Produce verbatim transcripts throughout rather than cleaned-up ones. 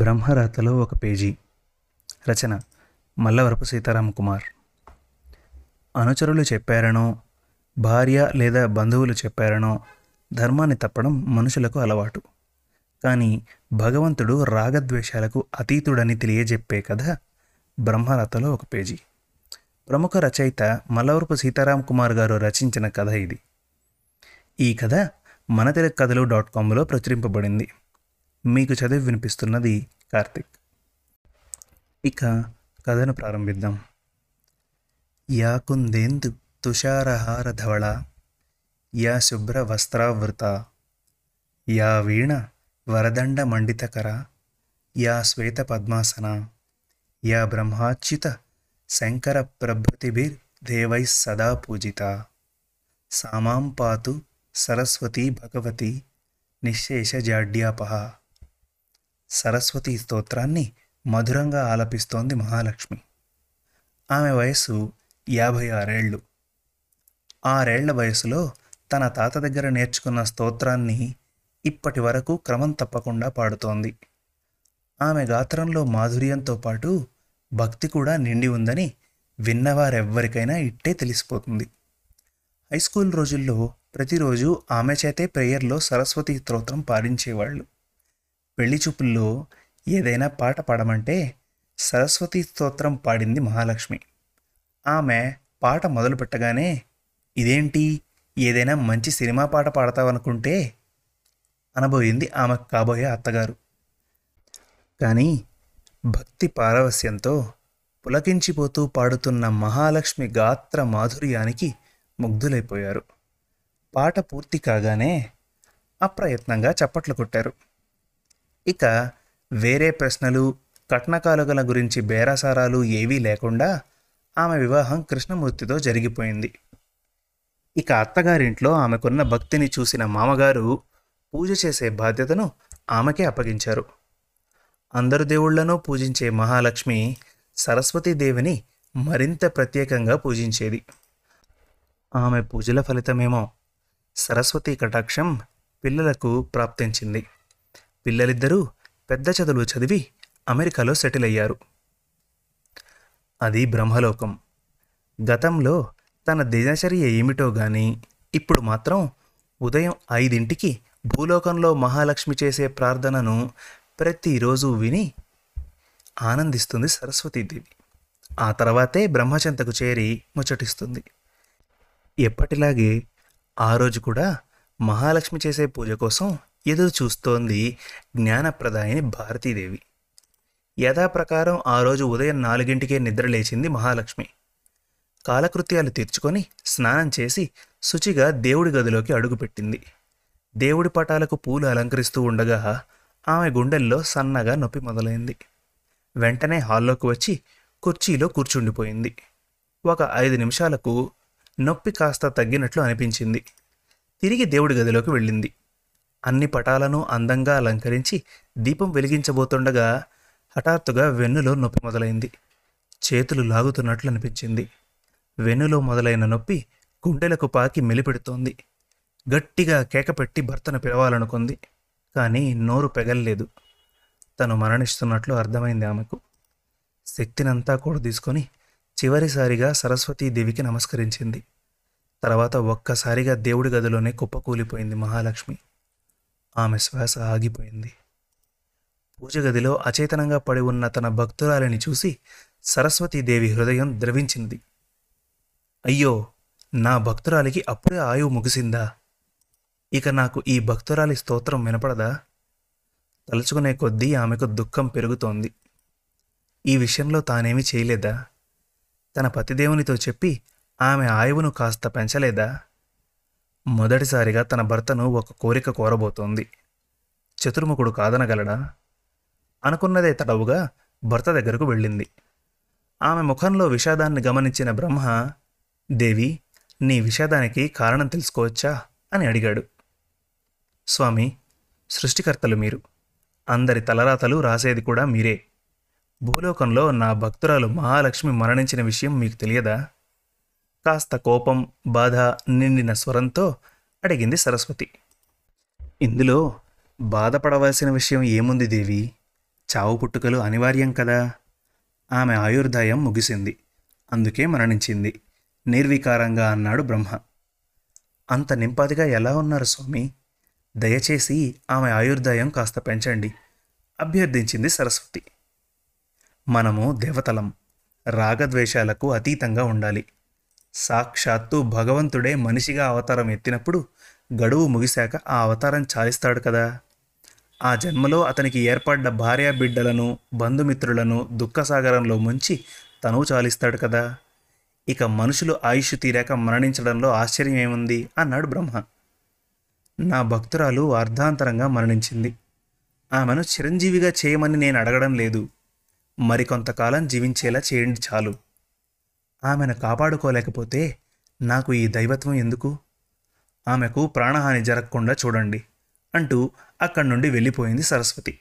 బ్రహ్మరాతలో ఒక పేజీ. రచన మల్లవరపు సీతారాం కుమార్. అనుచరులు చెప్పారనో భార్య లేదా బంధువులు చెప్పారనో ధర్మాన్ని తప్పడం మనుషులకు అలవాటు. కానీ భగవంతుడు రాగద్వేషాలకు అతీతుడని తెలియజెప్పే కథ బ్రహ్మరాతలో ఒక పేజీ. ప్రముఖ రచయిత మల్లవరపు సీతారాం కుమార్ గారు రచించిన కథ ఇది. ఈ కథ మన తెలుగు కథలు డాట్ కామ్లో ప్రచురింపబడింది. మీకు చదివి వినిపిస్తున్నది కార్తిక్. ఇక కథను ప్రారంభిద్దాం. యా కుందేందు తుషారహార ధవళ, యా శుభ్ర వస్త్రావృత, యా వీణ వరదండ మండితకర, యా శ్వేత పద్మాసన, యా బ్రహ్మాచ్యుత శంకర ప్రభృతిభిర్ దేవై సదా పూజిత, సామాం పాతు సరస్వతీ భగవతి నిశ్శేష జాడ్యాపహ. సరస్వతీ స్తోత్రాన్ని మధురంగా ఆలపిస్తోంది మహాలక్ష్మి. ఆమె వయస్సు యాభై ఆరేళ్లు. ఆరేళ్ల వయసులో తన తాత దగ్గర నేర్చుకున్న స్తోత్రాన్ని ఇప్పటి వరకు క్రమం తప్పకుండా పాడుతోంది. ఆమె గాత్రంలో మాధుర్యంతో పాటు భక్తి కూడా నిండి ఉందని విన్నవారెవ్వరికైనా ఇట్టే తెలిసిపోతుంది. హై స్కూల్ రోజుల్లో ప్రతిరోజు ఆమె చేతే ప్రేయర్లో సరస్వతి స్తోత్రం పాడించేవాళ్ళు. పెళ్లి చూపుల్లో ఏదైనా పాట పాడమంటే సరస్వతి స్తోత్రం పాడింది మహాలక్ష్మి. ఆమె పాట మొదలుపెట్టగానే, ఇదేంటి ఏదైనా మంచి సినిమా పాట పాడతావనుకుంటే అనబోయింది ఆమెకు కాబోయే అత్తగారు. కానీ భక్తి పారవస్యంతో పులకించిపోతూ పాడుతున్న మహాలక్ష్మి గాత్ర మాధుర్యానికి ముగ్ధులైపోయారు. పాట పూర్తి కాగానే అప్రయత్నంగా చప్పట్లు కొట్టారు. ఇక వేరే ప్రశ్నలు కట్నకాలుగల గురించి బేరాసారాలు ఏవీ లేకుండా ఆమె వివాహం కృష్ణమూర్తితో జరిగిపోయింది. ఇక అత్తగారింట్లో ఆమెకున్న భక్తిని చూసిన మామగారు పూజ చేసే బాధ్యతను ఆమెకే అప్పగించారు. అందరు దేవుళ్లను పూజించే మహాలక్ష్మి సరస్వతీదేవిని మరింత ప్రత్యేకంగా పూజించేది. ఆమె పూజల ఫలితమేమో సరస్వతి కటాక్షం పిల్లలకు ప్రాప్తించింది. పిల్లలిద్దరూ పెద్ద చదువులు చదివి అమెరికాలో సెటిల్ అయ్యారు. అది బ్రహ్మలోకం. గతంలో తన దినచర్య ఏమిటో గాని ఇప్పుడు మాత్రం ఉదయం ఐదింటికి భూలోకంలో మహాలక్ష్మి చేసే ప్రార్థనను ప్రతిరోజు విని ఆనందిస్తుంది సరస్వతీదేవి. ఆ తర్వాతే బ్రహ్మచంతకు చేరి ముచ్చటిస్తుంది. ఎప్పటిలాగే ఆ రోజు కూడా మహాలక్ష్మి చేసే పూజ కోసం ఎదురు చూస్తోంది జ్ఞానప్రదాయిని భారతీదేవి. యథాప్రకారం ఆ రోజు ఉదయం నాలుగింటికే నిద్రలేచింది మహాలక్ష్మి. కాలకృత్యాలు తీర్చుకొని స్నానం చేసి శుచిగా దేవుడి గదిలోకి అడుగుపెట్టింది. దేవుడి పటాలకు పూలు అలంకరిస్తూ ఉండగా ఆమె గుండెల్లో సన్నగా నొప్పి మొదలైంది. వెంటనే హాల్లోకి వచ్చి కుర్చీలో కూర్చుండిపోయింది. ఒక ఐదు నిమిషాలకు నొప్పి కాస్త తగ్గినట్లు అనిపించింది. తిరిగి దేవుడి గదిలోకి వెళ్ళింది. అన్ని పటాలను అందంగా అలంకరించి దీపం వెలిగించబోతుండగా హఠాత్తుగా వెన్నులో నొప్పి మొదలైంది. చేతులు లాగుతున్నట్లు అనిపించింది. వెన్నులో మొదలైన నొప్పి గుండెలకు పాకి మెలిపెడుతోంది. గట్టిగా కేకపెట్టి భర్తను పిలవాలనుకుంది. కానీ నోరు పెగల్లేదు. తను మరణిస్తున్నట్లు అర్థమైంది ఆమెకు. శక్తినంతా కూడా తీసుకొని చివరిసారిగా సరస్వతీదేవికి నమస్కరించింది. తర్వాత ఒక్కసారిగా దేవుడి గదిలోనే కుప్పకూలిపోయింది మహాలక్ష్మి. ఆమె శ్వాస ఆగిపోయింది. పూజ గదిలో అచేతనంగా పడి ఉన్న తన భక్తురాలిని చూసి సరస్వతీదేవి హృదయం ద్రవించింది. అయ్యో, నా భక్తురాలికి అప్పుడే ఆయువు ముగిసిందా? ఇక నాకు ఈ భక్తురాలి స్తోత్రం వినపడదా? తలుచుకునే కొద్దీ ఆమెకు దుఃఖం పెరుగుతోంది. ఈ విషయంలో తానేమీ చేయలేదా? తన పతిదేవునితో చెప్పి ఆమె ఆయువును కాస్త పెంచలేదా? మొదటిసారిగా తన భర్తను ఒక కోరిక కోరబోతోంది. చతుర్ముఖుడు కాదనగలడా? అనుకున్నదే తడవుగా భర్త దగ్గరకు వెళ్ళింది. ఆమె ముఖంలో విషాదాన్ని గమనించిన బ్రహ్మ, దేవి, నీ విషాదానికి కారణం తెలుసుకోవచ్చా అని అడిగాడు. స్వామి, సృష్టికర్తలు మీరు. అందరి తలరాతలు రాసేది కూడా మీరే. భూలోకంలో నా భక్తురాలు మహాలక్ష్మి మరణించిన విషయం మీకు తెలియదా? కాస్త కోపం, బాధ నిండిన స్వరంతో అడిగింది సరస్వతి. ఇందులో బాధపడవలసిన విషయం ఏముంది దేవి? చావు పుట్టుకలు అనివార్యం కదా. ఆమె ఆయుర్దాయం ముగిసింది, అందుకే మరణించింది నిర్వికారంగా అన్నాడు బ్రహ్మ. అంత నింపాదిగా ఎలా ఉన్నారు స్వామి? దయచేసి ఆమె ఆయుర్దాయం కాస్త పెంచండి అభ్యర్థించింది సరస్వతి. మనము దేవతలం, రాగద్వేషాలకు అతీతంగా ఉండాలి. సాక్షాత్తు భగవంతుడే మనిషిగా అవతారం ఎత్తినప్పుడు గడువు ముగిశాక ఆ అవతారం చాలిస్తాడు కదా. ఆ జన్మలో అతనికి ఏర్పడ్డ భార్య బిడ్డలను బంధుమిత్రులను దుఃఖసాగరంలో ముంచి తను చాలిస్తాడు కదా. ఇక మనుషులు ఆయుష్ తీరాక మరణించడంలో ఆశ్చర్యమేముంది అన్నాడు బ్రహ్మ. నా భక్తురాలు అర్ధాంతరంగా మరణించింది. ఆమెను చిరంజీవిగా చేయమని నేను అడగడం లేదు, మరికొంతకాలం జీవించేలా చేయండి చాలు. ఆమెను కాపాడుకోలేకపోతే నాకు ఈ దైవత్వం ఎందుకు? ఆమెకు ప్రాణహాని జరగకుండా చూడండి అంటూ అక్కడి నుండి వెళ్ళిపోయింది సరస్వతి.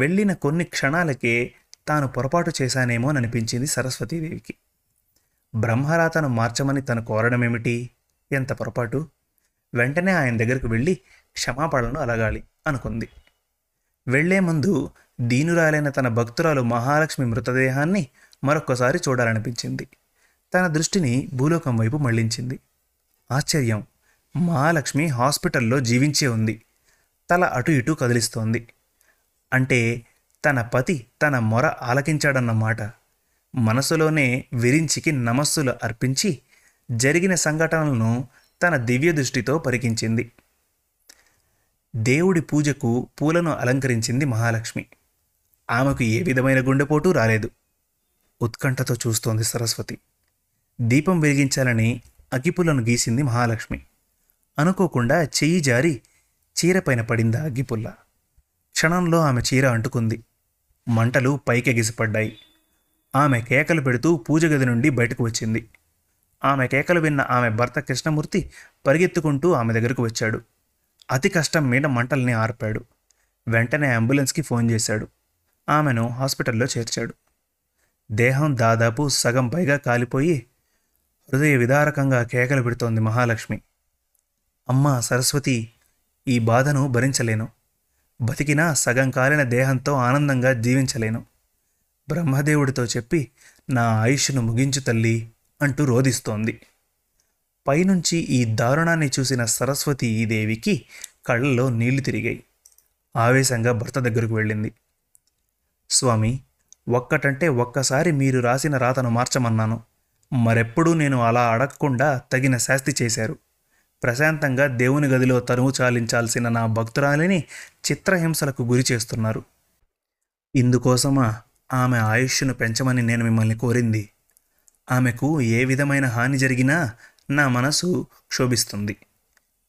వెళ్ళిన కొన్ని క్షణాలకే తాను పొరపాటు చేశానేమోననిపించింది సరస్వతీదేవికి. బ్రహ్మరాతను మార్చమని తను కోరడమేమిటి? ఎంత పొరపాటు! వెంటనే ఆయన దగ్గరకు వెళ్ళి క్షమాపణను అలగాలి అనుకుంది. వెళ్లే ముందు దీనురాలైన తన భక్తురాలు మహాలక్ష్మి మృతదేహాన్ని మరొక్కసారి చూడాలనిపించింది. తన దృష్టిని భూలోకం వైపు మళ్లించింది. ఆశ్చర్యం, మహాలక్ష్మి హాస్పిటల్లో జీవించే ఉంది. తల అటు ఇటు కదిలిస్తోంది. అంటే తన పతి తన మొర ఆలకించాడన్నమాట. మనసులోనే విరించికి నమస్సులు అర్పించి జరిగిన సంఘటనలను తన దివ్య దృష్టితో పరికించింది. దేవుడి పూజకు పూలను అలంకరించింది మహాలక్ష్మి. ఆమెకు ఏ విధమైన గుండెపోటు రాలేదు. ఉత్కంఠతో చూస్తోంది సరస్వతి. దీపం వెలిగించాలని అగ్గిపుల్లను గీసింది మహాలక్ష్మి. అనుకోకుండా చెయ్యి జారి చీరపైన పడిందా అగ్గిపుల్ల. క్షణంలో ఆమె చీర అంటుకుంది. మంటలు పైకెగిసిపడ్డాయి. ఆమె కేకలు పెడుతూ పూజగది నుండి బయటకు వచ్చింది. ఆమె కేకలు విన్న ఆమె భర్త కృష్ణమూర్తి పరిగెత్తుకుంటూ ఆమె దగ్గరకు వచ్చాడు. అతి కష్టం మీద మంటల్ని ఆర్పాడు. వెంటనే అంబులెన్స్కి ఫోన్ చేశాడు. ఆమెను హాస్పిటల్లో చేర్చాడు. దేహం దాదాపు సగం పైగా కాలిపోయి హృదయ విదారకంగా కేకలు పెడుతోంది మహాలక్ష్మి. అమ్మా సరస్వతి, ఈ బాధను భరించలేను. బతికినా సగం కాలిన దేహంతో ఆనందంగా జీవించలేను. బ్రహ్మదేవుడితో చెప్పి నా ఆయుష్ను ముగించు తల్లి అంటూ రోధిస్తోంది. పైనుంచి ఈ దారుణాన్ని చూసిన సరస్వతి ఈ దేవికి కళ్ళలో నీళ్లు తిరిగాయి. ఆవేశంగా భర్త దగ్గరకు వెళ్ళింది. స్వామి, ఒక్కటంటే ఒక్కసారి మీరు రాసిన రాతను మార్చమన్నాను. మరెప్పుడూ నేను అలా అడగకుండా తగిన శాస్తి చేశారు. ప్రశాంతంగా దేవుని గదిలో తనువు చాలించాల్సిన నా భక్తురాలిని చిత్రహింసలకు గురి చేస్తున్నారు. ఇందుకోసమా ఆమె ఆయుష్ను పెంచమని నేను మిమ్మల్ని కోరింది? ఆమెకు ఏ విధమైన హాని జరిగినా నా మనసు క్షోభిస్తుంది.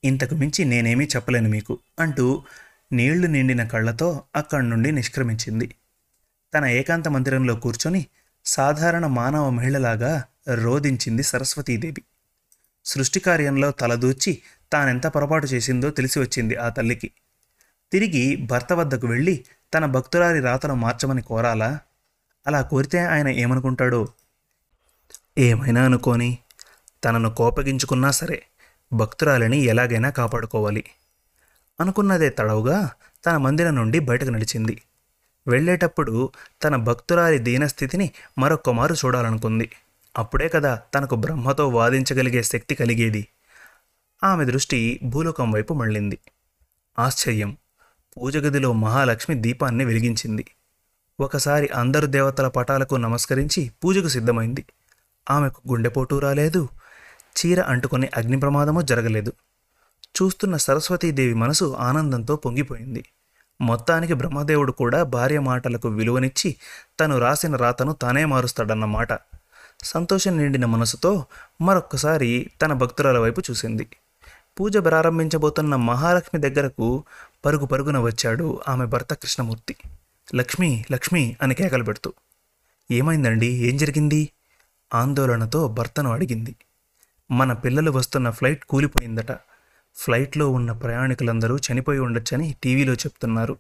ఇంతకు మించి నేనేమీ చెప్పలేను మీకు అంటూ నీళ్లు నిండిన కళ్ళతో అక్కడి నుండి నిష్క్రమించింది. తన ఏకాంత మందిరంలో కూర్చొని సాధారణ మానవ మహిళలాగా రోధించింది సరస్వతీదేవి. సృష్టి కార్యంలో తలదూర్చి తానెంత పొరపాటు చేసిందో తెలిసి వచ్చింది ఆ తల్లికి. తిరిగి భర్త వద్దకు వెళ్ళి తన భక్తురాలి రాతను మార్చమని కోరాలా? అలా కోరితే ఆయన ఏమనుకుంటాడో? ఏమైనా అనుకోని తనను కోపగించుకున్నా సరే భక్తురాలిని ఎలాగైనా కాపాడుకోవాలి అనుకున్నదే తడవుగా తన మందిరం నుండి బయటకు నడిచింది. వెళ్ళేటప్పుడు తన భక్తురాలి దీనస్థితిని మరొక్కమారు చూడాలనుకుంది. అప్పుడే కదా తనకు బ్రహ్మతో వాదించగలిగే శక్తి కలిగేది. ఆమె దృష్టి భూలోకం వైపు మళ్ళింది. ఆశ్చర్యం, పూజగదిలో మహాలక్ష్మి దీపాన్ని వెలిగించింది. ఒకసారి అందరు దేవతల పటాలకు నమస్కరించి పూజకు సిద్ధమైంది. ఆమెకు గుండెపోటు రాలేదు. చీర అంటుకునే అగ్ని ప్రమాదమూ జరగలేదు. చూస్తున్న సరస్వతీదేవి మనసు ఆనందంతో పొంగిపోయింది. మొత్తానికి బ్రహ్మదేవుడు కూడా భార్య మాటలకు విలువనిచ్చి తను రాసిన రాతను తానే మారుస్తాడన్నమాట. సంతోషం నిండిన మనసుతో మరొక్కసారి తన భక్తురాల వైపు చూసింది. పూజ ప్రారంభించబోతున్న మహాలక్ష్మి దగ్గరకు పరుగు పరుగున వచ్చాడు ఆమె భర్త కృష్ణమూర్తి. లక్ష్మి లక్ష్మి అని కేకలు పెడుతూ. ఏమైందండి, ఏం జరిగింది ఆందోళనతో భర్తను అడిగింది. మన పిల్లలు వస్తున్న ఫ్లైట్ కూలిపోయిందట. ఫ్లైట్లో ఉన్న ప్రయాణికులందరూ చనిపోయి ఉండొచ్చని టీవీలో చెప్తున్నారు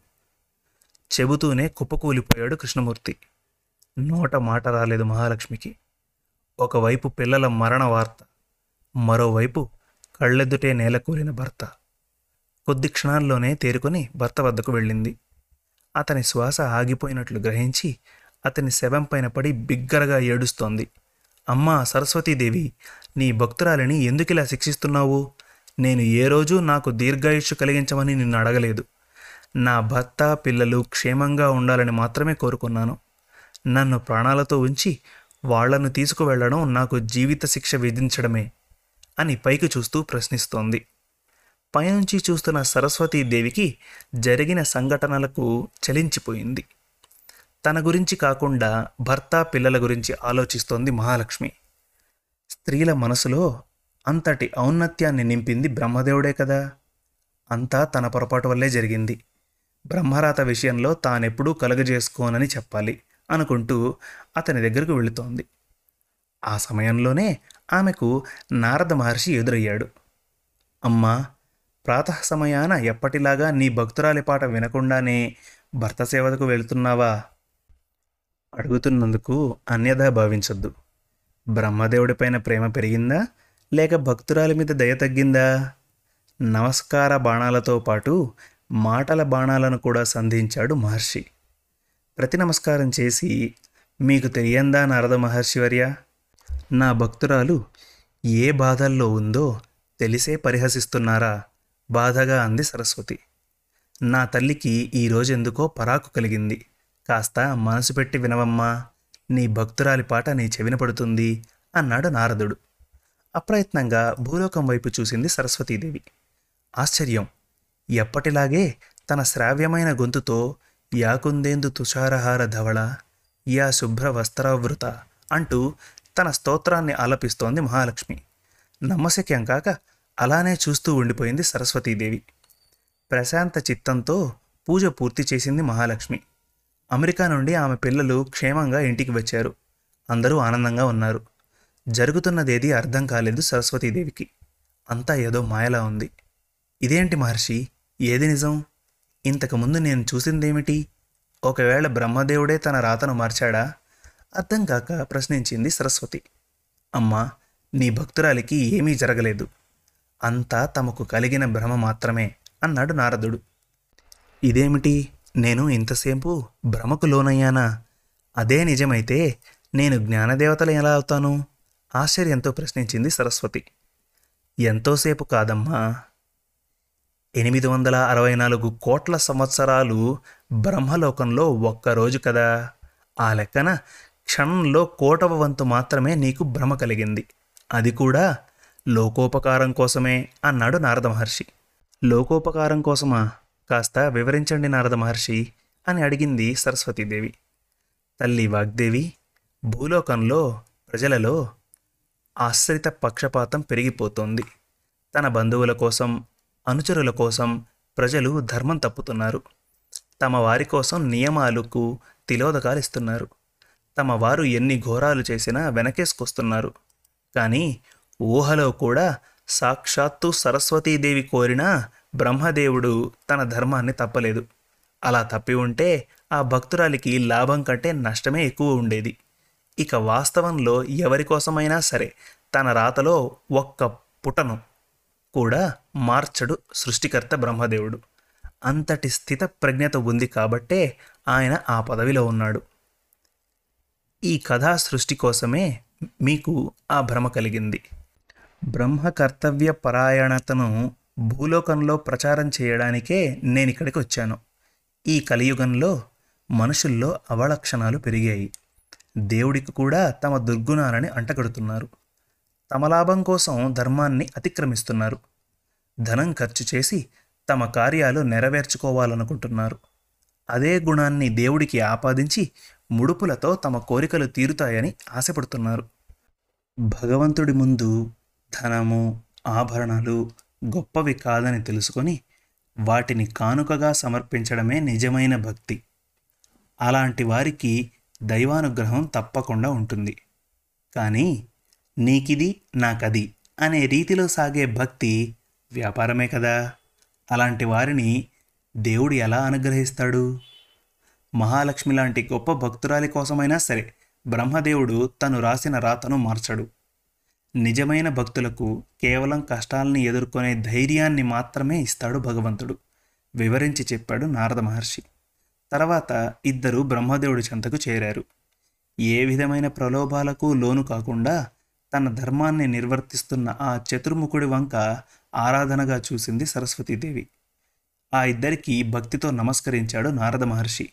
చెబుతూనే కుప్పకూలిపోయాడు కృష్ణమూర్తి. నోట మాట రాలేదు మహాలక్ష్మికి. ఒకవైపు పిల్లల మరణ వార్త, మరోవైపు కళ్ళెద్దుటే నేలకూలిన భర్త. కొద్ది క్షణాల్లోనే తేరుకొని భర్త వద్దకు వెళ్ళింది. అతని శ్వాస ఆగిపోయినట్లు గ్రహించి అతని శవం పైన పడి బిగ్గరగా ఏడుస్తోంది. అమ్మా సరస్వతీదేవి, నీ భక్తురాలిని ఎందుకిలా శిక్షిస్తున్నావు? నేను ఏ రోజు నాకు దీర్ఘాయుష్షు కలిగించమని నిన్ను అడగలేదు. నా భర్త పిల్లలు క్షేమంగా ఉండాలని మాత్రమే కోరుకున్నాను. నన్ను ప్రాణాలతో ఉంచి వాళ్లను తీసుకువెళ్లడం నాకు జీవిత శిక్ష విధించడమే అని పైకి చూస్తూ ప్రశ్నిస్తోంది. పైనుంచి చూస్తున్న సరస్వతీదేవికి జరిగిన సంఘటనలకు చలించిపోయింది. తన గురించి కాకుండా భర్త పిల్లల గురించి ఆలోచిస్తోంది మహాలక్ష్మి. స్త్రీల మనసులో అంతటి ఔన్నత్యాన్ని నింపింది బ్రహ్మదేవుడే కదా. అంతా తన పొరపాటు వల్లే జరిగింది. బ్రహ్మరాత విషయంలో తానెప్పుడూ కలుగజేసుకోనని చెప్పాలి అనుకుంటూ అతని దగ్గరకు వెళుతోంది. ఆ సమయంలోనే ఆమెకు నారద మహర్షి ఎదురయ్యాడు. అమ్మా, ప్రాతః సమయాన ఎప్పటిలాగా నీ భక్తురాలి పాట వినకుండానే భర్త సేవకు వెళుతున్నావా? అడుగుతున్నందుకు అన్యథా భావించద్దు. బ్రహ్మదేవుడిపైన ప్రేమ పెరిగిందా లేక భక్తురాలి మీద దయ తగ్గిందా? నమస్కార బాణాలతో పాటు మాటల బాణాలను కూడా సంధించాడు మహర్షి. ప్రతి నమస్కారం చేసి, మీకు తెలియందా నారద మహర్షివర్య, నా భక్తురాలు ఏ బాధల్లో ఉందో తెలిసే పరిహసిస్తున్నారా? బాధగా అంది సరస్వతి. నా తల్లికి ఈరోజెందుకో పరాకు కలిగింది. కాస్త మనసు పెట్టి వినవమ్మా, నీ భక్తురాలి పాట నీ చెవిన పడుతుంది అన్నాడు నారదుడు. అప్రయత్నంగా భూలోకం వైపు చూసింది సరస్వతీదేవి. ఆశ్చర్యం. ఎప్పటిలాగే తన శ్రావ్యమైన గొంతుతో యాకుందేందు తుషారహార ధవళ యా శుభ్ర వస్త్రావృత అంటూ తన స్తోత్రాన్ని ఆలపిస్తోంది మహాలక్ష్మి. నమ్మశక్యం కాక అలానే చూస్తూ ఉండిపోయింది సరస్వతీదేవి. ప్రశాంత చిత్తంతో పూజ పూర్తి చేసింది మహాలక్ష్మి. అమెరికా నుండి ఆమె పిల్లలు క్షేమంగా ఇంటికి వచ్చారు. అందరూ ఆనందంగా ఉన్నారు. జరుగుతున్నదేది అర్థం కాలేదు సరస్వతీదేవికి. అంతా ఏదో మాయలా ఉంది. ఇదేంటి మహర్షి, ఏది నిజం? ఇంతకుముందు నేను చూసిందేమిటి? ఒకవేళ బ్రహ్మదేవుడే తన రాతను మార్చాడా? అర్థం కాక ప్రశ్నించింది సరస్వతి. అమ్మా, నీ భక్తురాలికి ఏమీ జరగలేదు. అంతా తమకు కలిగిన భ్రమ మాత్రమే అన్నాడు నారదుడు. ఇదేమిటి, నేను ఇంతసేపు భ్రమకు లోనయ్యానా? అదే నిజమైతే నేను జ్ఞానదేవతలు ఎలా అవుతాను? ఆశ్చర్యంతో ప్రశ్నించింది సరస్వతి. ఎంతోసేపు కాదమ్మా, ఎనిమిది వందల అరవై నాలుగు కోట్ల సంవత్సరాలు బ్రహ్మలోకంలో ఒక్కరోజు కదా. ఆ లెక్కన క్షణంలో కోటవ వంతు మాత్రమే నీకు భ్రమ కలిగింది. అది కూడా లోకోపకారం కోసమే అన్నాడు నారద మహర్షి. లోకోపకారం కోసమా? కాస్త వివరించండి నారద మహర్షి అని అడిగింది సరస్వతీదేవి. తల్లి వాగ్దేవి, భూలోకంలో ప్రజలలో ఆశ్రిత పక్షపాతం పెరిగిపోతోంది. తన బంధువుల కోసం, అనుచరుల కోసం ప్రజలు ధర్మం తప్పుతున్నారు. తమ వారి కోసం నియమాలకు తిలోదకాలు ఇస్తున్నారు. తమ వారు ఎన్ని ఘోరాలు చేసినా వెనకేసుకొస్తున్నారు. కానీ ఊహలో కూడా సాక్షాత్తు సరస్వతీదేవి కోరినా బ్రహ్మదేవుడు తన ధర్మాన్ని తప్పలేదు. అలా తప్పి ఉంటే ఆ భక్తురాలికి లాభం కంటే నష్టమే ఎక్కువ ఉండేది. ఇక వాస్తవంలో ఎవరికోసమైనా సరే తన రాతలో ఒక్క పుటను కూడా మార్చడు సృష్టికర్త బ్రహ్మదేవుడు. అంతటి స్థిత ప్రజ్ఞత ఉంది కాబట్టే ఆయన ఆ పదవిలో ఉన్నాడు. ఈ కథా సృష్టి కోసమే మీకు ఆ భ్రమ కలిగింది. బ్రహ్మ కర్తవ్య పరాయణతను భూలోకంలో ప్రచారం చేయడానికే నేనిక్కడికి వచ్చాను. ఈ కలియుగంలో మనుషుల్లో అవలక్షణాలు పెరిగాయి. దేవుడికి కూడా తమ దుర్గుణాలని అంటగడుతున్నారు. తమ లాభం కోసం ధర్మాన్ని అతిక్రమిస్తున్నారు. ధనం ఖర్చు చేసి తమ కార్యాలు నెరవేర్చుకోవాలనుకుంటున్నారు. అదే గుణాన్ని దేవుడికి ఆపాదించి ముడుపులతో తమ కోరికలు తీరుతాయని ఆశపడుతున్నారు. భగవంతుడి ముందు ధనము, ఆభరణాలు గొప్పవి కాదని తెలుసుకొని వాటిని కానుకగా సమర్పించడమే నిజమైన భక్తి. అలాంటి వారికి దైవానుగ్రహం తప్పకుండా ఉంటుంది. కానీ నీకిది నాకది అనే రీతిలో సాగే భక్తి వ్యాపారమే కదా. అలాంటి వారిని దేవుడు ఎలా అనుగ్రహిస్తాడు? మహాలక్ష్మి లాంటి గొప్ప భక్తురాలి కోసమైనా సరే బ్రహ్మదేవుడు తను రాసిన రాతను మార్చడు. నిజమైన భక్తులకు కేవలం కష్టాలని ఎదుర్కొనే ధైర్యాన్ని మాత్రమే ఇస్తాడు భగవంతుడు, వివరించి చెప్పాడు నారద మహర్షి. తర్వాత ఇద్దరు బ్రహ్మదేవుడి చెంతకు చేరారు. ఏ విధమైన ప్రలోభాలకు లోను కాకుండా తన ధర్మాన్ని నిర్వర్తిస్తున్న ఆ చతుర్ముఖుడి వంక ఆరాధనగా చూసింది సరస్వతీదేవి. ఆ ఇద్దరికీ భక్తితో నమస్కరించాడు నారద మహర్షి.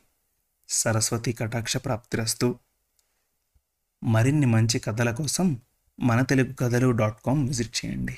సరస్వతి కటాక్ష ప్రాప్తిరస్తు. మరిన్ని మంచి కథల కోసం మన తెలుగు కథలు డాట్ కామ్ విజిట్ చేయండి.